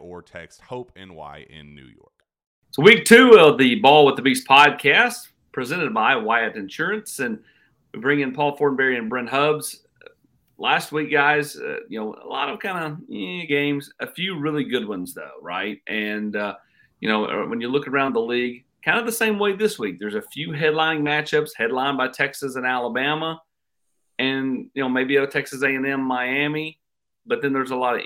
or text Hope NY in New York. So week two of the Ball with the Beast podcast presented by Wyatt Insurance, and we bring in Paul Fortenberry and Brent Hubbs. Last week, guys, a lot of kind of games, a few really good ones though, right? And when you look around the league, kind of the same way this week. There's a few headlining matchups, headlined by Texas and Alabama, and maybe Texas A&M, Miami. But then there's a lot of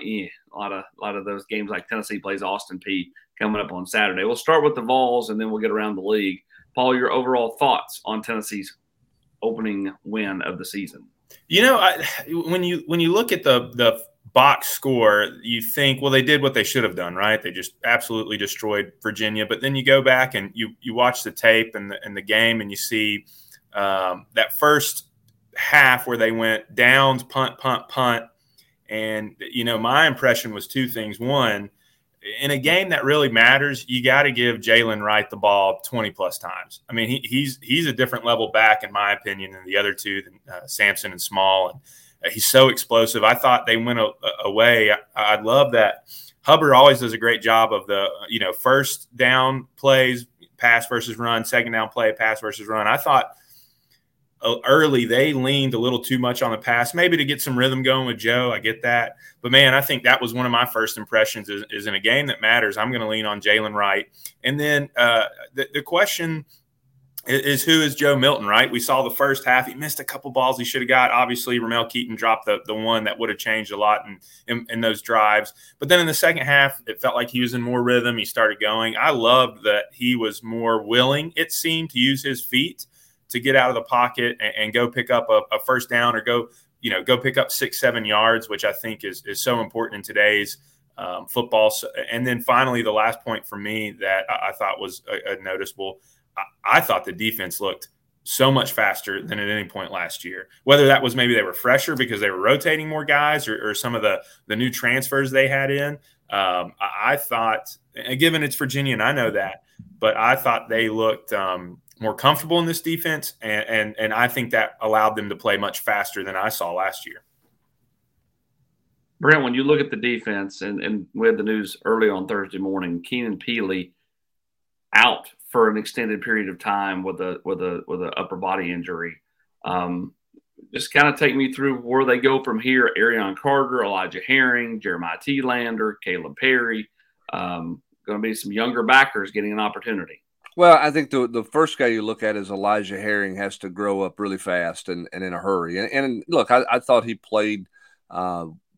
those games like Tennessee plays Austin P coming up on Saturday. We'll start with the Vols and then we'll get around the league. Paul, your overall thoughts on Tennessee's opening win of the season? When you look at the box score, you think, well, they did what they should have done, right? They just absolutely destroyed Virginia. But then you go back and you watch the tape and the game, and you see that first half where they went downs, punt, punt, punt. And, my impression was two things. One, in a game that really matters, you got to give Jaylen Wright the ball 20-plus times. I mean, he's a different level back, in my opinion, than the other two, Sampson and Small. And he's so explosive. I thought they went away. I love that. Hubbard always does a great job of the, first down plays, pass versus run, second down play, pass versus run. I thought early they leaned a little too much on the pass, maybe to get some rhythm going with Joe. I get that. But, man, I think that was one of my first impressions is in a game that matters, I'm going to lean on Jaylen Wright. And then the question is who is Joe Milton, right? We saw the first half. He missed a couple balls he should have got. Obviously, Ramel Keyton dropped the one that would have changed a lot in those drives. But then in the second half, it felt like he was in more rhythm. He started going. I loved that he was more willing, it seemed, to use his feet to get out of the pocket and go pick up a first down or go pick up 6-7 yards, which I think is so important in today's football. So, and then finally, the last point for me that I thought was noticeable, I thought the defense looked so much faster than at any point last year, whether that was maybe they were fresher because they were rotating more guys or some of the new transfers they had in. I thought, and given it's Virginia, and I know that, but I thought they looked more comfortable in this defense, and I think that allowed them to play much faster than I saw last year. Brent, when you look at the defense, and we had the news early on Thursday morning, Keenan Peely out for an extended period of time with a upper body injury. Just kind of take me through where they go from here. Arian Carter, Elijah Herring, Jeremiah Telander, Caleb Perry. Going to be some younger backers getting an opportunity. Well, I think the first guy you look at is Elijah Herring has to grow up really fast and in a hurry. And look, I thought he played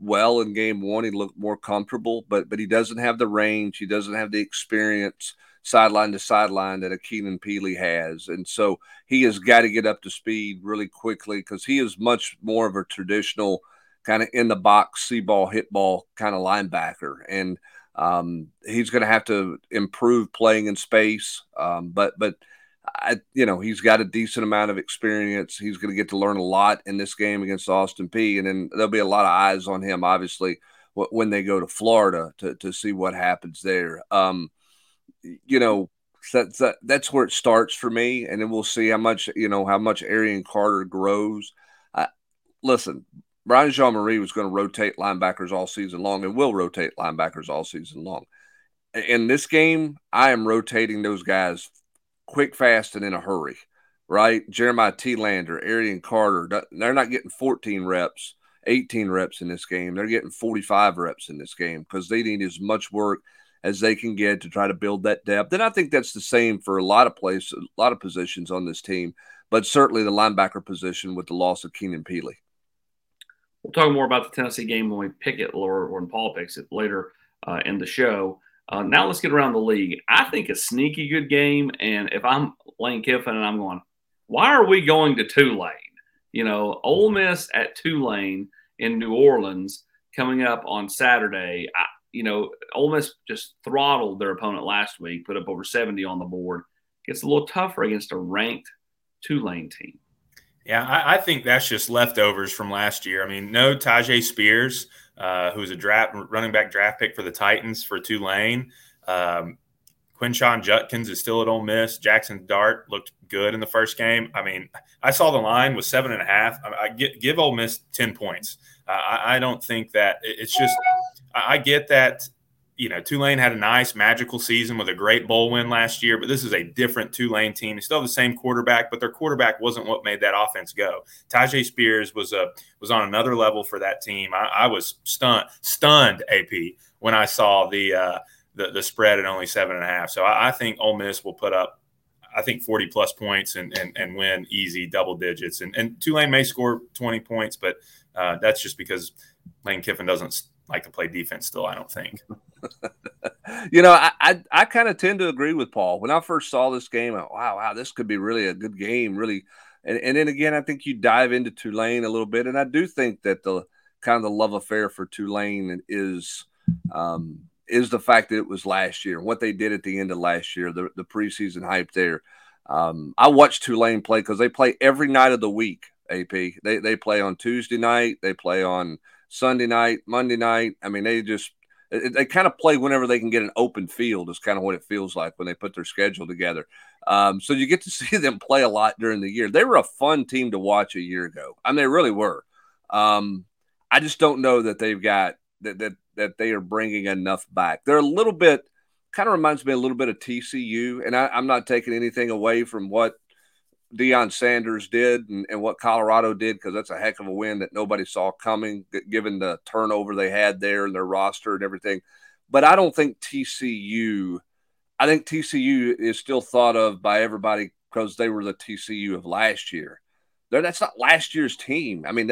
well in game one. He looked more comfortable, but he doesn't have the range. He doesn't have the experience sideline to sideline that a Keenan Peely has. And so he has got to get up to speed really quickly because he is much more of a traditional kind of in the box, see ball, hit ball kind of linebacker. And he's going to have to improve playing in space. But he's got a decent amount of experience. He's going to get to learn a lot in this game against Austin P. And then there'll be a lot of eyes on him, obviously, when they go to Florida to see what happens there. That's where it starts for me. And then we'll see how much Arian Carter grows. Listen, Brian Jean-Marie was going to rotate linebackers all season long and will rotate linebackers all season long. In this game, I am rotating those guys quick, fast, and in a hurry, right? Jeremiah Telander, Arian Carter, they're not getting 14 reps, 18 reps in this game. They're getting 45 reps in this game because they need as much work as they can get to try to build that depth. And I think that's the same for a lot of positions on this team, but certainly the linebacker position with the loss of Keenan Peely. We'll talk more about the Tennessee game when we pick it or when Paul picks it later in the show. Now let's get around the league. I think a sneaky good game, and if I'm Lane Kiffin and I'm going, why are we going to Tulane? Ole Miss at Tulane in New Orleans coming up on Saturday. Ole Miss just throttled their opponent last week, put up over 70 on the board. Gets a little tougher against a ranked Tulane team. Yeah, I think that's just leftovers from last year. I mean, no Tajay Spears, who's a running back draft pick for the Titans for Tulane. Quinshon Judkins is still at Ole Miss. Jackson Dart looked good in the first game. I mean, I saw the line was 7.5. Give Ole Miss 10 points. I don't think that it's just – I get that, Tulane had a nice magical season with a great bowl win last year, but this is a different Tulane team. They still have the same quarterback, but their quarterback wasn't what made that offense go. Tajay Spears was on another level for that team. I was stunned, AP, when I saw the spread at only 7.5. So I think Ole Miss will put up, 40-plus points and win easy double digits. And Tulane may score 20 points, but that's just because Lane Kiffin doesn't like to play defense still, I don't think. I kind of tend to agree with Paul. When I first saw this game, I went, wow, this could be really a good game, really. And then again, I think you dive into Tulane a little bit, and I do think that the kind of the love affair for Tulane is the fact that it was last year, what they did at the end of last year, the preseason hype there. I watched Tulane play because they play every night of the week, AP. They play on Tuesday night. They play on Sunday night, Monday night. I mean, they kind of play whenever they can get an open field is kind of what it feels like when they put their schedule together. So you get to see them play a lot during the year. They were a fun team to watch a year ago. I mean, they really were. I just don't know that they've got that they are bringing enough back. They're a little bit kind of reminds me a little bit of TCU, and I'm not taking anything away from what Deion Sanders did and what Colorado did, because that's a heck of a win that nobody saw coming given the turnover they had there and their roster and everything. But I don't think TCU is still thought of by everybody because they were the TCU of last year. That's not last year's team. I mean,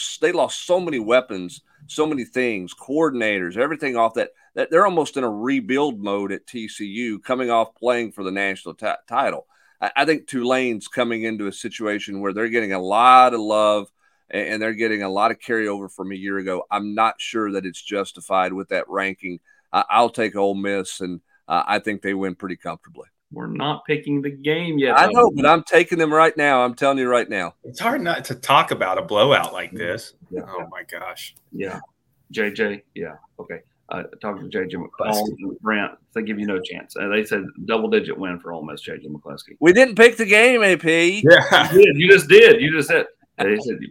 they lost so many weapons, so many things, coordinators, everything off that they're almost in a rebuild mode at TCU coming off playing for the national title. I think Tulane's coming into a situation where they're getting a lot of love and they're getting a lot of carryover from a year ago. I'm not sure that it's justified with that ranking. I'll take Ole Miss, and I think they win pretty comfortably. We're not picking the game yet. I know, but I'm taking them right now. I'm telling you right now. It's hard not to talk about a blowout like this. Yeah. Oh, my gosh. Yeah. JJ. Yeah. Okay. Talking to JJ McCleskey and Brent, they give you no chance. They said double-digit win for Ole Miss, JJ McCleskey. We didn't pick the game, AP. Yeah. You just did. You just said –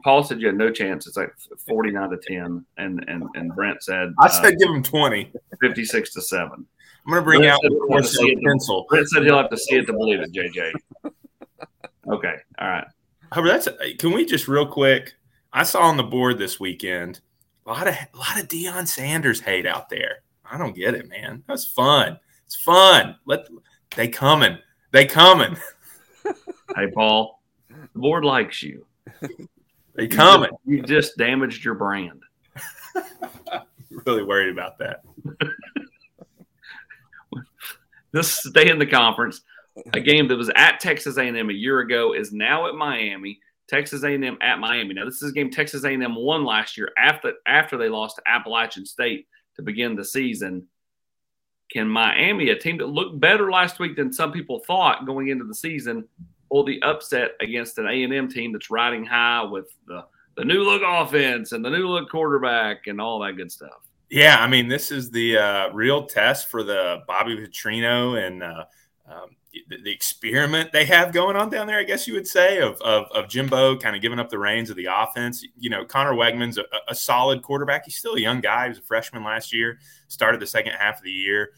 Paul said you had no chance. It's like 49-10, and Brent said – I said give him 20. 56-7. I'm going to bring out a pencil. Brent said he'll have to see it to believe it, JJ. Okay. All right. However, can we just real quick – I saw on the board this weekend – A lot of Deion Sanders hate out there. I don't get it, man. That's fun. It's fun. They coming. Hey, Paul, the board likes you. They coming. You just damaged your brand. Really worried about that. Let's stay in the conference. A game that was at Texas A&M a year ago is now at Miami. Texas A&M at Miami. Now, this is a game Texas A&M won last year after they lost to Appalachian State to begin the season. Can Miami, a team that looked better last week than some people thought going into the season, pull the upset against an A&M team that's riding high with the new-look offense and the new-look quarterback and all that good stuff? Yeah, I mean, this is the real test for the Bobby Petrino and the experiment they have going on down there, I guess you would say, of Jimbo kind of giving up the reins of the offense. You know, Connor Wegman's a solid quarterback. He's still a young guy. He was a freshman last year, started the second half of the year.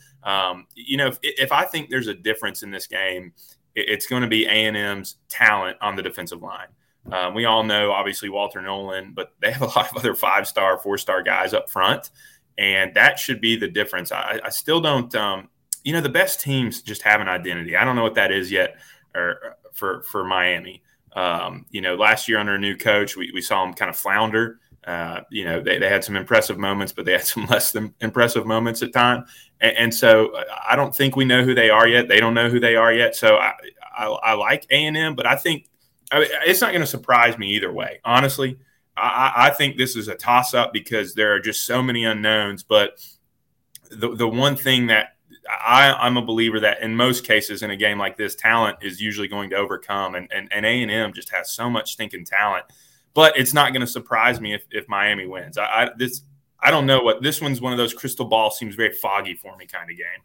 You know, if I think there's a difference in this game, it's going to be A&M's talent on the defensive line. We all know, obviously, Walter Nolan, but they have a lot of other five-star, four-star guys up front, and that should be the difference. I still don't you know, the best teams just have an identity. I don't know what that is yet for Miami. You know, last year under a new coach, we saw them kind of flounder. You know, they had some impressive moments, but they had some less than impressive moments at times. And so I don't think we know who they are yet. They don't know who they are yet. So I like A&M, but I think it's not going to surprise me either way. Honestly, I think this is a toss-up because there are just so many unknowns. But the one thing that I'm a believer that in most cases in a game like this, talent is usually going to overcome, and A&M just has so much stinking talent. But it's not going to surprise me if Miami wins. I don't know what this one's one of those crystal ball seems very foggy for me kind of game.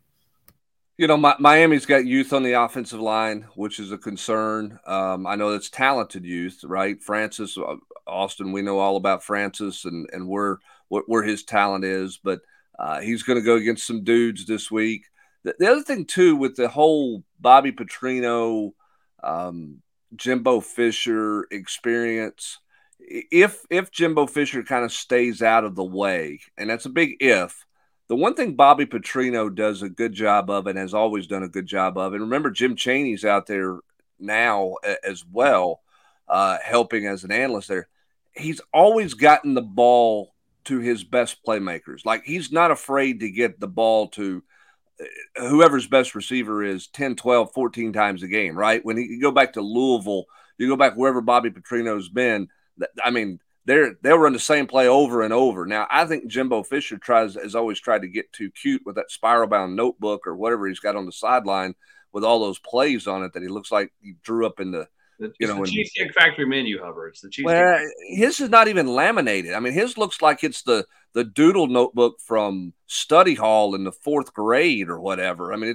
You know, Miami's got youth on the offensive line, which is a concern. I know that's talented youth, right? Francis Austin, we know all about Francis and where his talent is, but he's going to go against some dudes this week. The other thing, too, with the whole Bobby Petrino, Jimbo Fisher experience, if Jimbo Fisher kind of stays out of the way, and that's a big if, the one thing Bobby Petrino does a good job of and has always done a good job of, and remember Jim Chaney's out there now as well, helping as an analyst there, he's always gotten the ball to his best playmakers. Like, he's not afraid to get the ball to whoever's best receiver is 10, 12, 14 times a game, right? When you go back to Louisville, you go back wherever Bobby Petrino's been, I mean, they'll run the same play over and over. Now, I think Jimbo Fisher has always tried to get too cute with that spiral-bound notebook or whatever he's got on the sideline with all those plays on it that he looks like he drew up in the cheesecake factory menu, Hubbard. It's the cheesecake. Well, his is not even laminated. I mean, his looks like it's the doodle notebook from study hall in the fourth grade or whatever. I mean,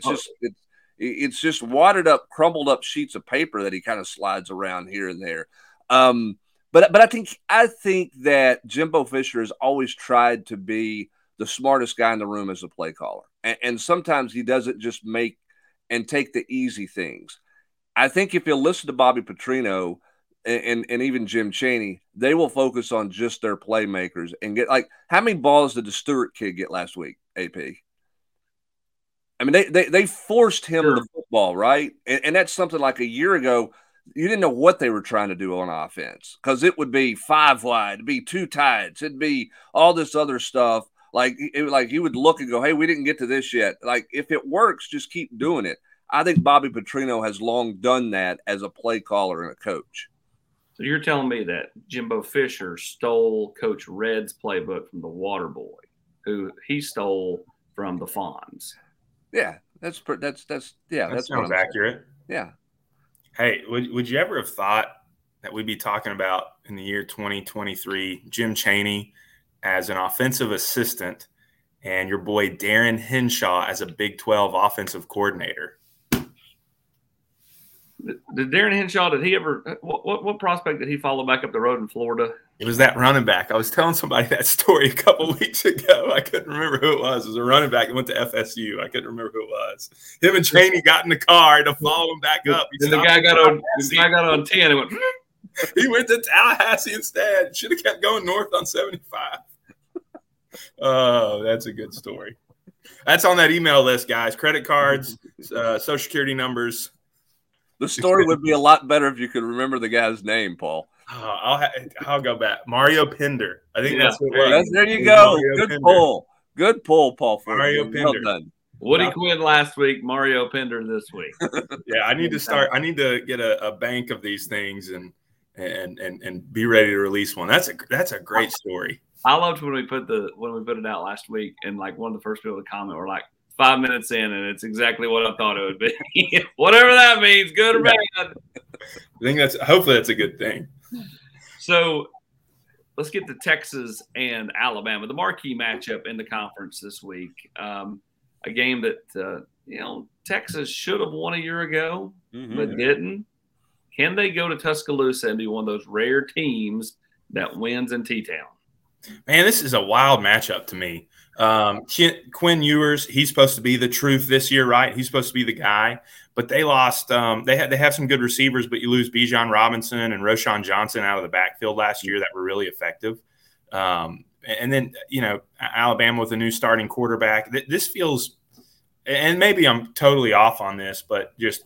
it's just wadded up, crumbled up sheets of paper that he kind of slides around here and there. But I think that Jimbo Fisher has always tried to be the smartest guy in the room as a play caller. And sometimes he doesn't just make and take the easy things. I think if you listen to Bobby Petrino and even Jim Chaney, they will focus on just their playmakers and get, like, how many balls did the Stewart kid get last week, AP? I mean, they forced him the football, right? And that's something like a year ago. You didn't know what they were trying to do on offense because it would be 5 wide, it'd be 2 tights, it'd be all this other stuff. Like you would look and go, hey, we didn't get to this yet. Like, if it works, just keep doing it. I think Bobby Petrino has long done that as a play caller and a coach. So you're telling me that Jimbo Fisher stole Coach Red's playbook from the water boy, who he stole from the Fonz. Yeah, that sounds accurate. Yeah. Hey, would you ever have thought that we'd be talking about in the year 2023 Jim Chaney as an offensive assistant and your boy Darren Henshaw as a Big 12 offensive coordinator? Did Darren Henshaw, what prospect did he follow back up the road in Florida? It was that running back. I was telling somebody that story a couple weeks ago. I couldn't remember who it was. It was a running back that went to FSU. I couldn't remember who it was. Him and Chaney got in the car to follow him back up. The guy got on 10 and went. He went to Tallahassee instead. Should have kept going north on 75. Oh, that's a good story. That's on that email list, guys. Credit cards, Social Security numbers. The story would be a lot better if you could remember the guy's name, Paul. I'll go back. Mario Pinder. I think that's what it was. There you go. Good pull, Paul Fortenberry. Mario Pinder. Well done. Woody Quinn last week, Mario Pinder this week. Yeah, I need to get a bank of these things and be ready to release one. That's a great story. I loved when we put it out last week, and like one of the first people to comment were like 5 minutes in, and it's exactly what I thought it would be. Whatever that means, good or bad. I think hopefully that's a good thing. So let's get to Texas and Alabama, the marquee matchup in the conference this week. A game that, Texas should have won a year ago, but didn't. Can they go to Tuscaloosa and be one of those rare teams that wins in T-Town? Man, this is a wild matchup to me. Quinn Ewers, he's supposed to be the truth this year, right? He's supposed to be the guy. But they lost they have some good receivers, but you lose Bijan Robinson and Roschon Johnson out of the backfield last year that were really effective. And then, Alabama with a new starting quarterback. This feels – and maybe I'm totally off on this, but just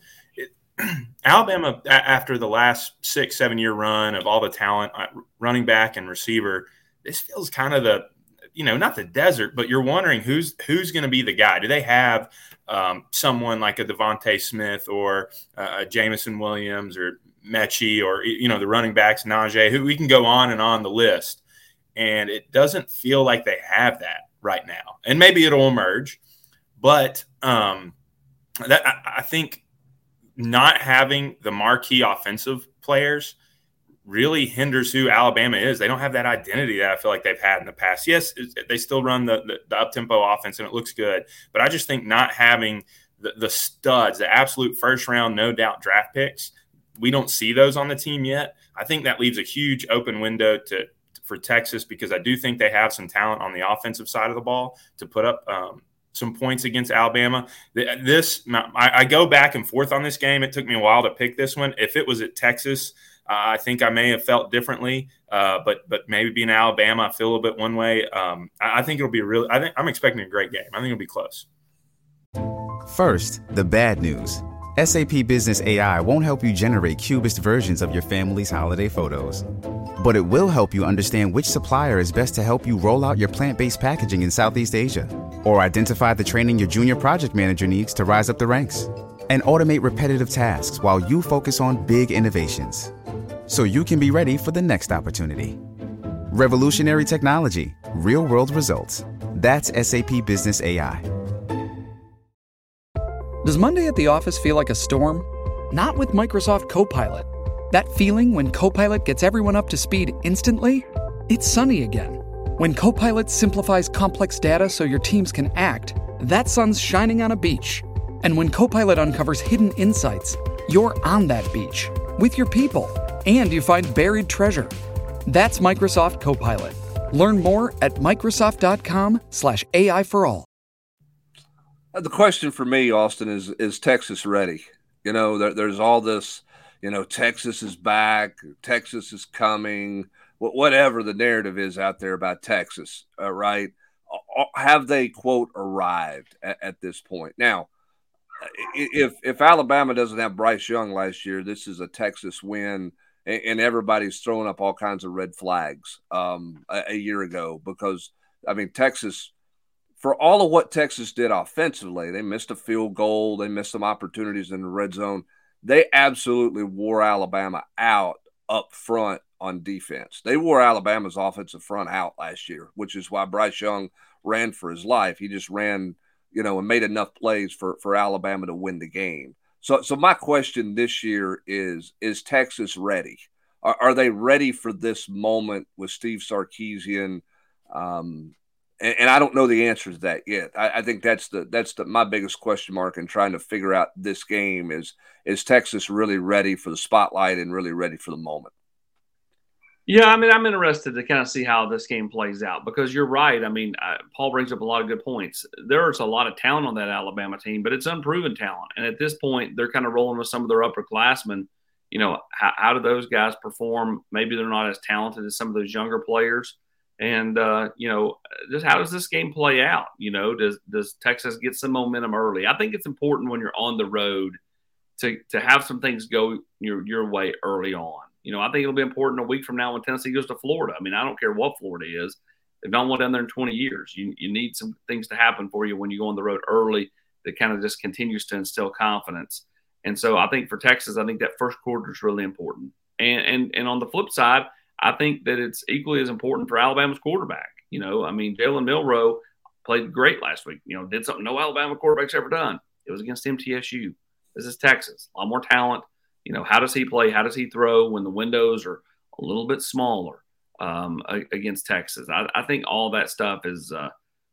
Alabama, after the last 6-7 year run of all the talent, running back and receiver, this feels kind of the – not the desert, but you're wondering who's going to be the guy. Do they have someone like a Devontae Smith or a Jamison Williams or Mechie or, the running backs, Najee, who we can go on and on the list. And it doesn't feel like they have that right now. And maybe it'll emerge. But I think not having the marquee offensive players really hinders who Alabama is. They don't have that identity that I feel like they've had in the past. Yes, they still run the up-tempo offense, and it looks good. But I just think not having the studs, the absolute first-round, no-doubt draft picks, we don't see those on the team yet. I think that leaves a huge open window for Texas, because I do think they have some talent on the offensive side of the ball to put up some points against Alabama. I go back and forth on this game. It took me a while to pick this one. If it was at Texas, I think I may have felt differently, but maybe being Alabama, I feel a little bit one way. I think it'll be I'm expecting a great game. I think it'll be close. First, the bad news. SAP Business AI won't help you generate cubist versions of your family's holiday photos. But it will help you understand which supplier is best to help you roll out your plant-based packaging in Southeast Asia, or identify the training your junior project manager needs to rise up the ranks, and automate repetitive tasks while you focus on big innovations, so you can be ready for the next opportunity. Revolutionary technology, real-world results. That's SAP Business AI. Does Monday at the office feel like a storm? Not with Microsoft Copilot. That feeling when Copilot gets everyone up to speed instantly? It's sunny again. When Copilot simplifies complex data so your teams can act, that sun's shining on a beach. And when Copilot uncovers hidden insights, you're on that beach, with your people, and you find buried treasure. That's Microsoft Copilot. Learn more at Microsoft.com/AI for all. The question for me, Austin, is Texas ready? There's all this, Texas is back, Texas is coming, whatever the narrative is out there about Texas, right? Have they, quote, arrived at this point? Now, if Alabama doesn't have Bryce Young last year, this is a Texas win, and everybody's throwing up all kinds of red flags a year ago because, Texas – for all of what Texas did offensively, they missed a field goal. They missed some opportunities in the red zone. They absolutely wore Alabama out up front on defense. They wore Alabama's offensive front out last year, which is why Bryce Young ran for his life. He just ran, and made enough plays for Alabama to win the game. So my question this year is Texas ready? Are they ready for this moment with Steve Sarkisian? And I don't know the answer to that yet. I think that's my biggest question mark in trying to figure out this game is Texas really ready for the spotlight and really ready for the moment? Yeah, I'm interested to kind of see how this game plays out because you're right. Paul brings up a lot of good points. There's a lot of talent on that Alabama team, but it's unproven talent. And at this point, they're kind of rolling with some of their upperclassmen. How do those guys perform? Maybe they're not as talented as some of those younger players. And, just how does this game play out? Does Texas get some momentum early? I think it's important when you're on the road to have some things go your way early on. You know, I think it'll be important a week from now when Tennessee goes to Florida. I mean, I don't care what Florida is. They've not won down there in 20 years. You need some things to happen for you when you go on the road early that kind of just continues to instill confidence. And so I think for Texas, I think that first quarter is really important. And on the flip side, I think that it's equally as important for Alabama's quarterback. You know, I mean, Jalen Milroe played great last week. You know, did something no Alabama quarterback's ever done. It was against MTSU. This is Texas. A lot more talent. You know, how does he play? How does he throw when the windows are a little bit smaller against Texas? I think all that stuff is,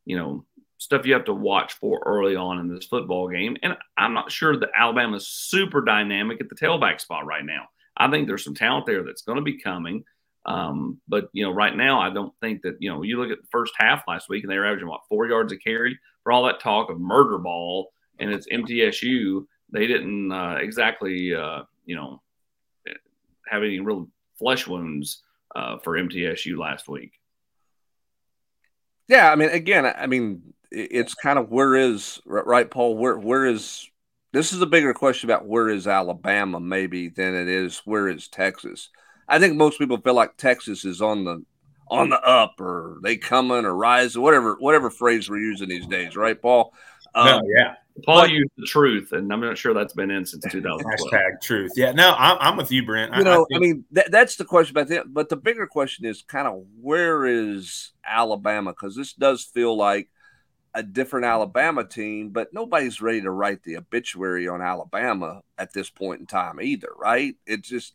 you know, stuff you have to watch for early on in this football game. And I'm not sure that Alabama's super dynamic at the tailback spot right now. I think there's some talent there that's going to be coming. But, you know, right now I don't think that, you know, you look at the first half last week and they were averaging, what, 4 yards a carry for all that talk of murder ball. And it's MTSU. They didn't exactly – you know, have any real flesh wounds for MTSU last week. Yeah, I mean, again, I mean, it's kind of where is, right, Paul, where is, this is a bigger question about where is Alabama maybe than it is where is Texas. I think most people feel like Texas is on the up, or they coming or rising, whatever phrase we're using these days, right, Paul? Yeah. Paul used the truth, and I'm not sure that's been in since 2012. Hashtag truth. Yeah, no, I'm with you, Brent. That's the question about that. But the bigger question is kind of where is Alabama? Because this does feel like a different Alabama team, but nobody's ready to write the obituary on Alabama at this point in time either, right? It's just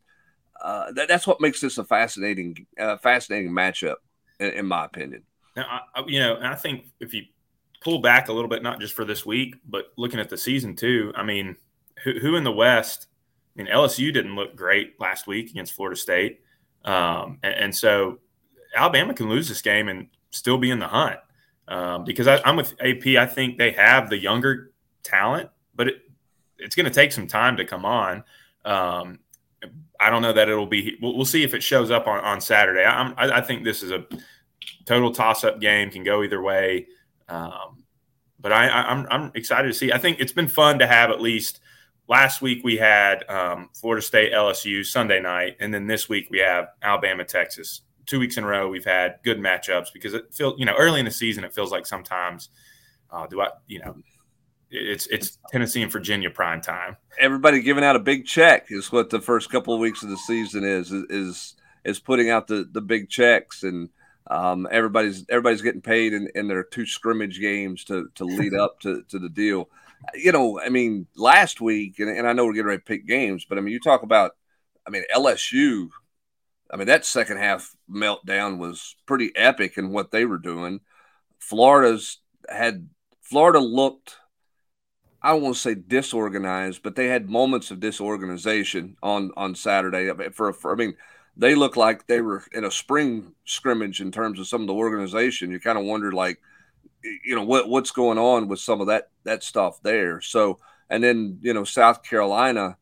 that's what makes this a fascinating matchup, in my opinion. Now, you know, and I think if you pull back a little bit, not just for this week, but looking at the season too. I mean, who in the West? I mean, LSU didn't look great last week against Florida State, and so Alabama can lose this game and still be in the hunt because I'm with AP. I think they have the younger talent, but it's going to take some time to come on. I don't know that it'll be. We'll see if it shows up on Saturday. I think this is a total toss-up game. Can go either way. But I'm excited to see. I think it's been fun to have at least last week we had Florida State, LSU Sunday night, and then this week we have Alabama, Texas. 2 weeks in a row we've had good matchups because it feels, you know, early in the season it feels like sometimes it's Tennessee and Virginia prime time. Everybody giving out a big check is what the first couple of weeks of the season is putting out the big checks and. Everybody's getting paid in their two scrimmage games to lead up to the deal. You know, I mean, last week, and I know we're getting ready to pick games, but I mean, you talk about, I mean, LSU, I mean, that second half meltdown was pretty epic in what they were doing. Florida looked, I don't want to say disorganized, but they had moments of disorganization on Saturday for I mean, they looked like they were in a spring scrimmage in terms of some of the organization. You kind of wondered, like, you know, what's going on with some of that stuff there. So, and then, you know, South Carolina,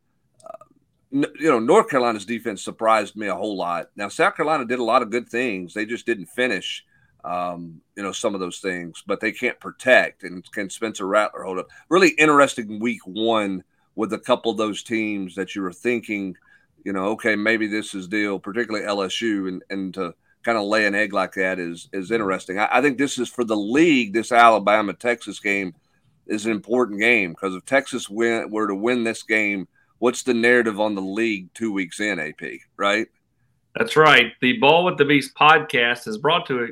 you know, North Carolina's defense surprised me a whole lot. Now, South Carolina did a lot of good things. They just didn't finish, you know, some of those things, but they can't protect. And can Spencer Rattler hold up? Really interesting week one with a couple of those teams that you were thinking, you know, okay, maybe this is deal, particularly LSU, and to kind of lay an egg like that is interesting. I think this is for the league. This Alabama-Texas game is an important game because if Texas were to win this game, what's the narrative on the league 2 weeks in, AP, right? That's right. The Ball with the Beast podcast is brought to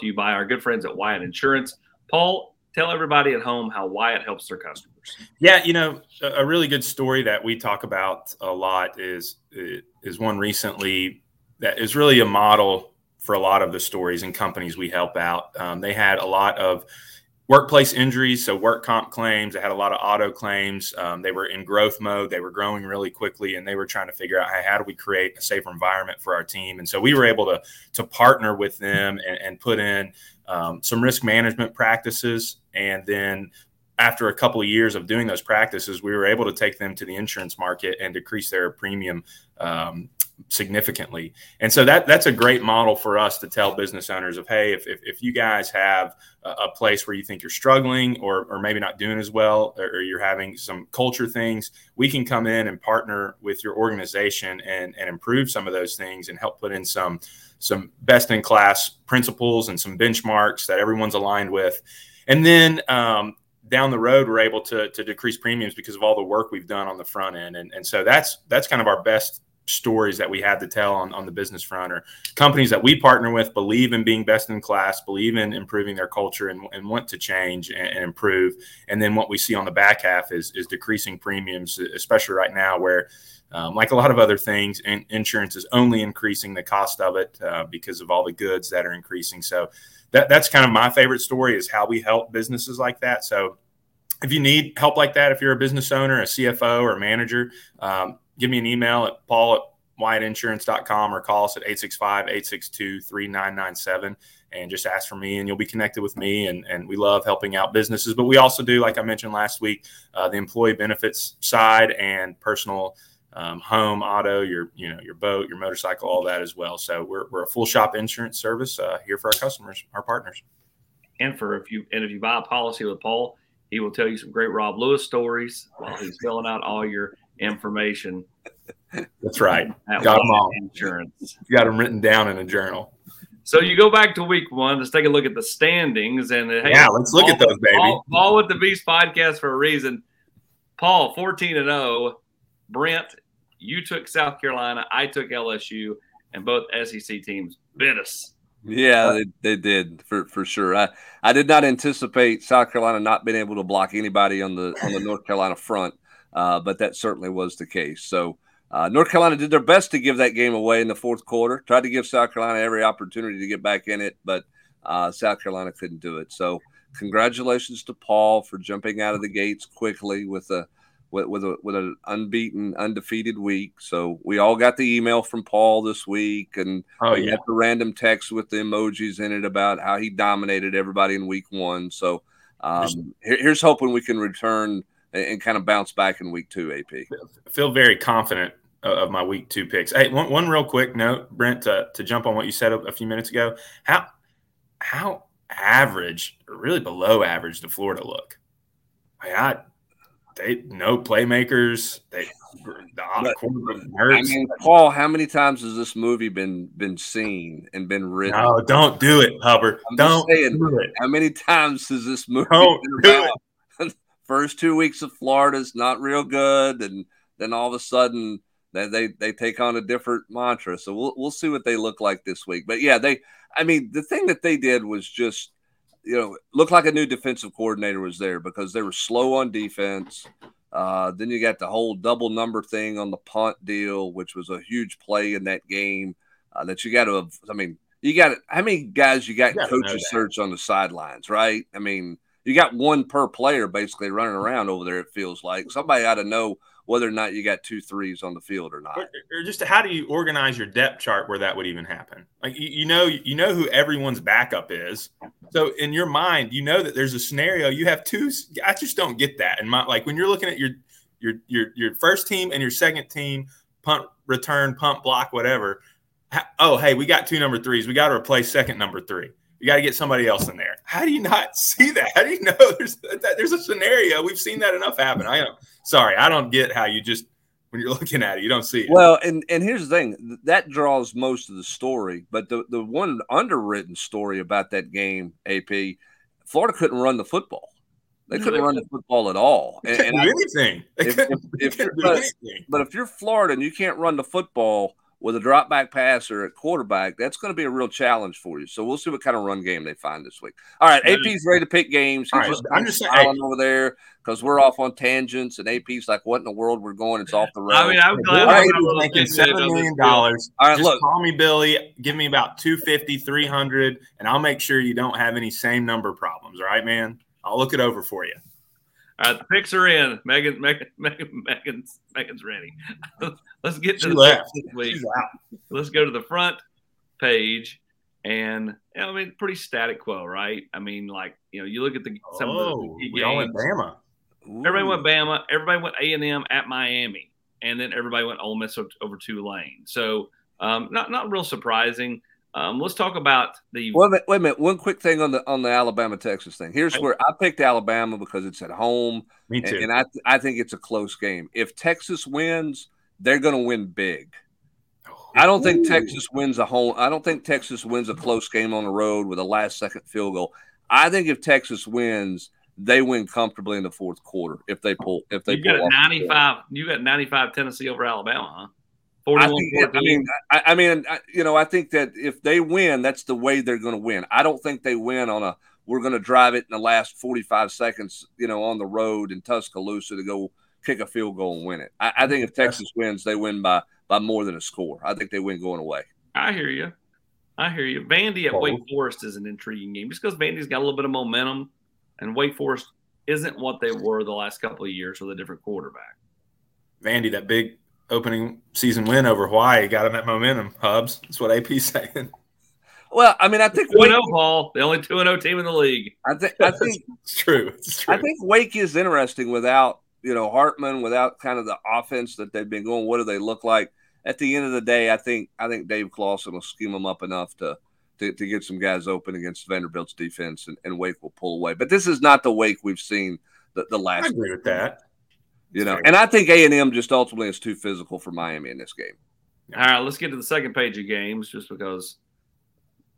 you by our good friends at Wyatt Insurance. Paul, tell everybody at home how Wyatt helps their customers. Yeah, you know, a really good story that we talk about a lot is one recently that is really a model for a lot of the stories and companies we help out. They had a lot of workplace injuries, so work comp claims. They had a lot of auto claims. They were in growth mode. They were growing really quickly, and they were trying to figure out how do we create a safer environment for our team. And so we were able to partner with them and put in some risk management practices. And then after a couple of years of doing those practices, we were able to take them to the insurance market and decrease their premium significantly. And so that's a great model for us to tell business owners of, hey, if you guys have a place where you think you're struggling or maybe not doing as well, or you're having some culture things, we can come in and partner with your organization and improve some of those things and help put in some best in class principles and some benchmarks that everyone's aligned with. And then, down the road, we're able to decrease premiums because of all the work we've done on the front end. And so that's kind of our best stories that we have to tell on the business front, or companies that we partner with believe in being best in class, believe in improving their culture and want to change and improve. And then what we see on the back half is decreasing premiums, especially right now where, like a lot of other things, insurance is only increasing the cost of it because of all the goods that are increasing. So that's kind of my favorite story, is how we help businesses like that. So if you need help like that, if you're a business owner, a CFO or a manager, give me an email at paul@wyattinsurance.com or call us at 865-862-3997 and just ask for me and you'll be connected with me. And we love helping out businesses, but we also do, like I mentioned last week, the employee benefits side and personal home, auto, your boat, your motorcycle, all that as well. So we're a full shop insurance service here for our customers, our partners. And if you buy a policy with Paul, he will tell you some great Rob Lewis stories while he's filling out all your information. That's right. Got them all. Insurance. You got them written down in a journal. So you go back to week one. Let's take a look at the standings. And hey, yeah, let's look at those, baby. Ball with the Beast podcast for a reason. Paul, 14-0. Brent, you took South Carolina. I took LSU, and both SEC teams bit us. Yeah, they did for sure. I did not anticipate South Carolina not being able to block anybody on the North Carolina front, but that certainly was the case. So North Carolina did their best to give that game away in the fourth quarter. Tried to give South Carolina every opportunity to get back in it, but South Carolina couldn't do it. So congratulations to Paul for jumping out of the gates quickly with an unbeaten, undefeated week. So we all got the email from Paul this week, and we got the random text with the emojis in it about how he dominated everybody in week one. So here's hoping we can return and kind of bounce back in week two, AP. I feel very confident of my week two picks. Hey, one real quick note, Brent, to jump on what you said a few minutes ago. How average, or really below average, did Florida look? They no playmakers. I mean, Paul, how many times has this movie been seen and been written? No, don't do it, Hubbard. Don't do it. How many times has this movie been about? First 2 weeks of Florida's not real good, and then all of a sudden they take on a different mantra. So we'll see what they look like this week. But yeah, the thing that they did was just, looked like a new defensive coordinator was there, because they were slow on defense. Then you got the whole double number thing on the punt deal, which was a huge play in that game that you got to have. I mean, you got – how many guys you got in coaches search on the sidelines, right? I mean, you got one per player basically running around over there, it feels like. Somebody ought to know whether or not you got 2 threes on the field or not. Or just how do you organize your depth chart where that would even happen? Like, you know who everyone's backup is. So in your mind, you know that there's a scenario you have two. I just don't get that. And when you're looking at your first team and your second team, punt, return, punt, block, whatever. Hey, we got 2 number 3s. We got to replace second number 3. You got to get somebody else in there. How do you not see that? How do you know there's a scenario? We've seen that enough happen. I don't get how you just, when you're looking at it, you don't see it. Well, and here's the thing. That draws most of the story. But the one underwritten story about that game, AP, Florida couldn't run the football. They couldn't run the football at all. They couldn't do anything. But if you're Florida and you can't run the football with a drop back pass or a quarterback, that's going to be a real challenge for you. So we'll see what kind of run game they find this week. All right, AP's ready to pick games. He's just over there because we're off on tangents, and AP's like, what in the world we're going? It's off the road. I mean, I'm glad I'm making $7 million. All right, just look. Call me, Billy. Give me about 250, 300, and I'll make sure you don't have any same number problems. All right, man? I'll look it over for you. All right, the picks are in. Megan's ready. Let's get to Let's go to the front page, and I mean, pretty static quo, right? I mean, you look at some of the games. We all went Bama. Everybody went Bama. Everybody went A&M at Miami. and then everybody went Ole Miss over Tulane. So not real surprising. Let's talk about the wait a minute. One quick thing on the Alabama-Texas thing. Here's where I picked Alabama because it's at home. Me too. And I think it's a close game. If Texas wins, they're going to win big. I don't think Texas wins a home. I don't think Texas wins a close game on the road with a last-second field goal. I think if Texas wins, they win comfortably in the fourth quarter if they pull off. You got 95 Tennessee over Alabama, huh? I think that if they win, that's the way they're going to win. I don't think they win on a we're going to drive it in the last 45 seconds, on the road in Tuscaloosa to go kick a field goal and win it. I think if Texas wins, they win by more than a score. I think they win going away. I hear you. Vandy at Wake Forest is an intriguing game just because Vandy's got a little bit of momentum, and Wake Forest isn't what they were the last couple of years with a different quarterback. Vandy, that big opening season win over Hawaii got him that momentum, Hubbs. That's what AP's saying. Well, I mean, I think 2-0, Paul, the only 2-0 team in the league. I think it's true. It's true. I think Wake is interesting without Hartman, without kind of the offense that they've been going. What do they look like at the end of the day? I think Dave Clawson will scheme them up enough to get some guys open against Vanderbilt's defense, and Wake will pull away. But this is not the Wake we've seen the last. I agree with that. And I think A&M just ultimately is too physical for Miami in this game. All right, let's get to the second page of games, just because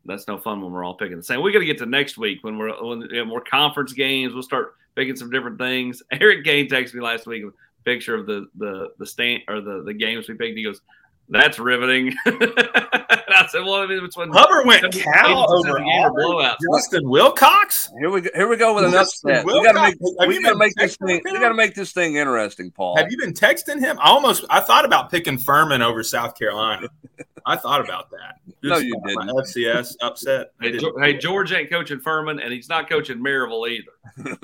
that's no fun when we're all picking the same. We got to get to next week when we have more conference games. We'll start picking some different things. Eric Gain texted me last week a picture of the stand or the games we picked. He goes, "That's riveting." And I said, "Well, I mean, it's when Hubbard went cow over blowouts. Justin Wilcox." Here we go with an upset. We got to make this thing interesting, Paul. Have you been texting him? I thought about picking Furman over South Carolina. I thought about that. No, you didn't. FCS upset. Hey, George ain't coaching Furman, and he's not coaching Maryville either.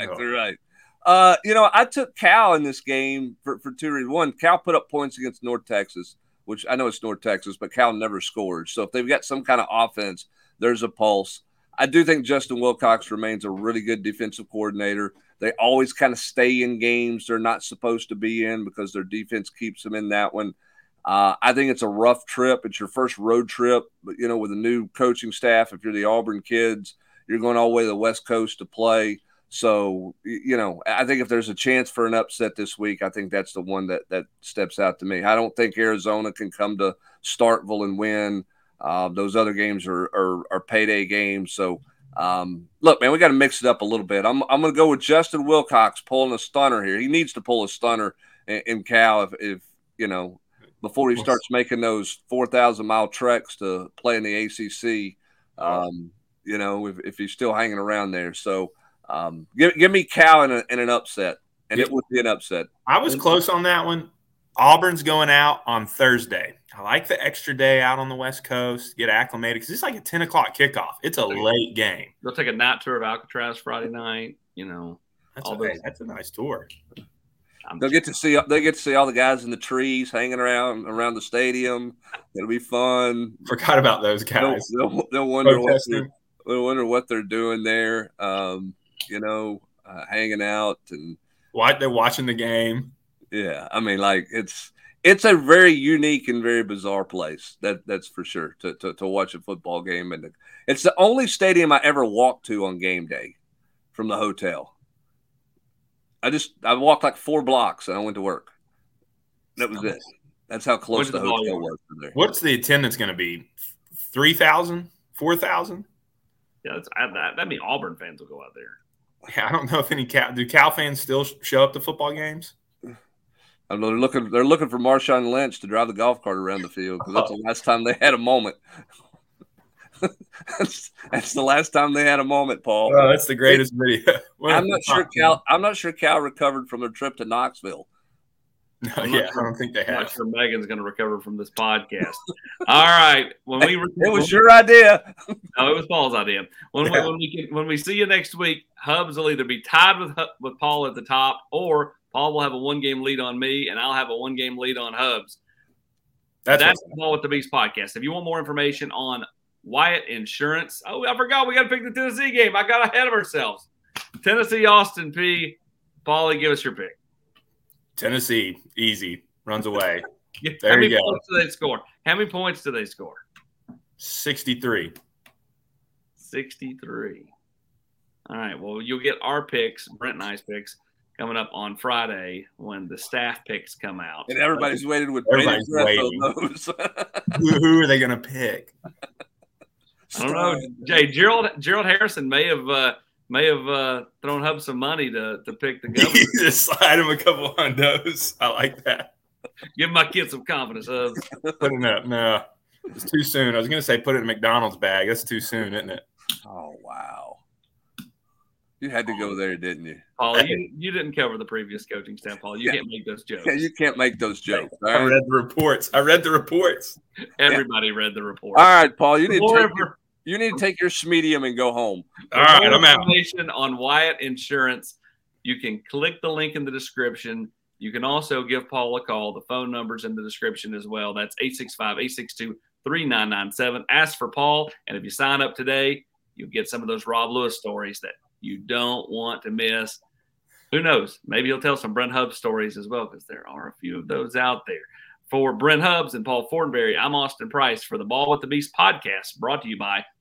Exactly right. I took Cal in this game for two reasons. One, Cal put up points against North Texas, which I know it's North Texas, but Cal never scores. So if they've got some kind of offense, there's a pulse. I do think Justin Wilcox remains a really good defensive coordinator. They always kind of stay in games they're not supposed to be in because their defense keeps them in that one. I think it's a rough trip. It's your first road trip, but, with a new coaching staff. If you're the Auburn kids, you're going all the way to the West Coast to play. So, I think if there's a chance for an upset this week, I think that's the one that steps out to me. I don't think Arizona can come to Starkville and win. Those other games are payday games. So, look, man, we got to mix it up a little bit. I'm going to go with Justin Wilcox pulling a stunner here. He needs to pull a stunner in Cal if before he starts making those 4,000-mile treks to play in the ACC, if he's still hanging around there. So, give me Cal in an upset, and it would be an upset. I was close on that one. Auburn's going out on Thursday. I like the extra day out on the West Coast, get acclimated, because it's like a 10 o'clock kickoff. It's a late game. They'll take a night tour of Alcatraz Friday night. That's a nice tour. They'll get to see all the guys in the trees hanging around the stadium. It'll be fun. Forgot about those guys. They'll wonder what they're doing there. Hanging out and why they're watching the game. Yeah, I mean, like it's a very unique and very bizarre place. That's for sure to watch a football game, and it's the only stadium I ever walked to on game day from the hotel. I walked like 4 blocks and I went to work. That was it. That's how close the hotel was from there. What's the attendance going to be? 3,000, 4,000? Yeah, that'd mean Auburn fans will go out there. Yeah, I don't know if any Cal fans still show up to football games. I know they're looking for Marshawn Lynch to drive the golf cart around the field because that's the last time they had a moment. That's the last time they had a moment, Paul. Oh, that's the greatest video. I'm not sure Cal recovered from their trip to Knoxville. I don't think they have. I'm not sure Megan's going to recover from this podcast. All right. It was your idea. No, it was Paul's idea. When we see you next week, Hubbs will either be tied with Paul at the top, or Paul will have a 1-game lead on me, and I'll have a 1-game lead on Hubbs. That's the Ball with the Beast podcast. If you want more information on Wyatt Insurance. Oh, I forgot. We got to pick the Tennessee game. I got ahead of ourselves. Tennessee, Austin P. Paulie, give us your pick. Tennessee, easy, runs away. There you go. How many points do they score? 63. 63. All right, well, you'll get our picks, Brent and I's picks, coming up on Friday when the staff picks come out. And everybody's waiting with everybody's waiting. Those. Who are they going to pick? I don't know. Jay, Gerald Harrison may have thrown Hubbs some money to pick the governor. Just slide him a couple hundos. I like that. Give my kids some confidence, Hubbs. Put it up. No, it's too soon. I was going to say put it in McDonald's bag. That's too soon, isn't it? Oh, wow. You had to go there, didn't you? Paul, you didn't cover the previous coaching staff, Paul. You can't make those jokes. Yeah, you can't make those jokes. Right? I read the reports. Everybody read the reports. All right, Paul, you need to take your Schmedium and go home. All right, I'm out. Information on Wyatt Insurance. You can click the link in the description. You can also give Paul a call. The phone number's in the description as well. That's 865-862-3997. Ask for Paul, and if you sign up today, you'll get some of those Rob Lewis stories that you don't want to miss. Who knows? Maybe he'll tell some Brent Hubbs stories as well, because there are a few of those out there. For Brent Hubbs and Paul Fortenberry, I'm Austin Price for the Ball with the Beast podcast, brought to you by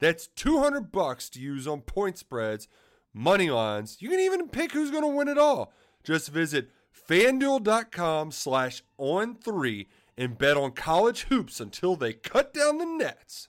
That's $200 to use on point spreads, money lines. You can even pick who's going to win it all. Just visit FanDuel.com/on3 and bet on college hoops until they cut down the nets.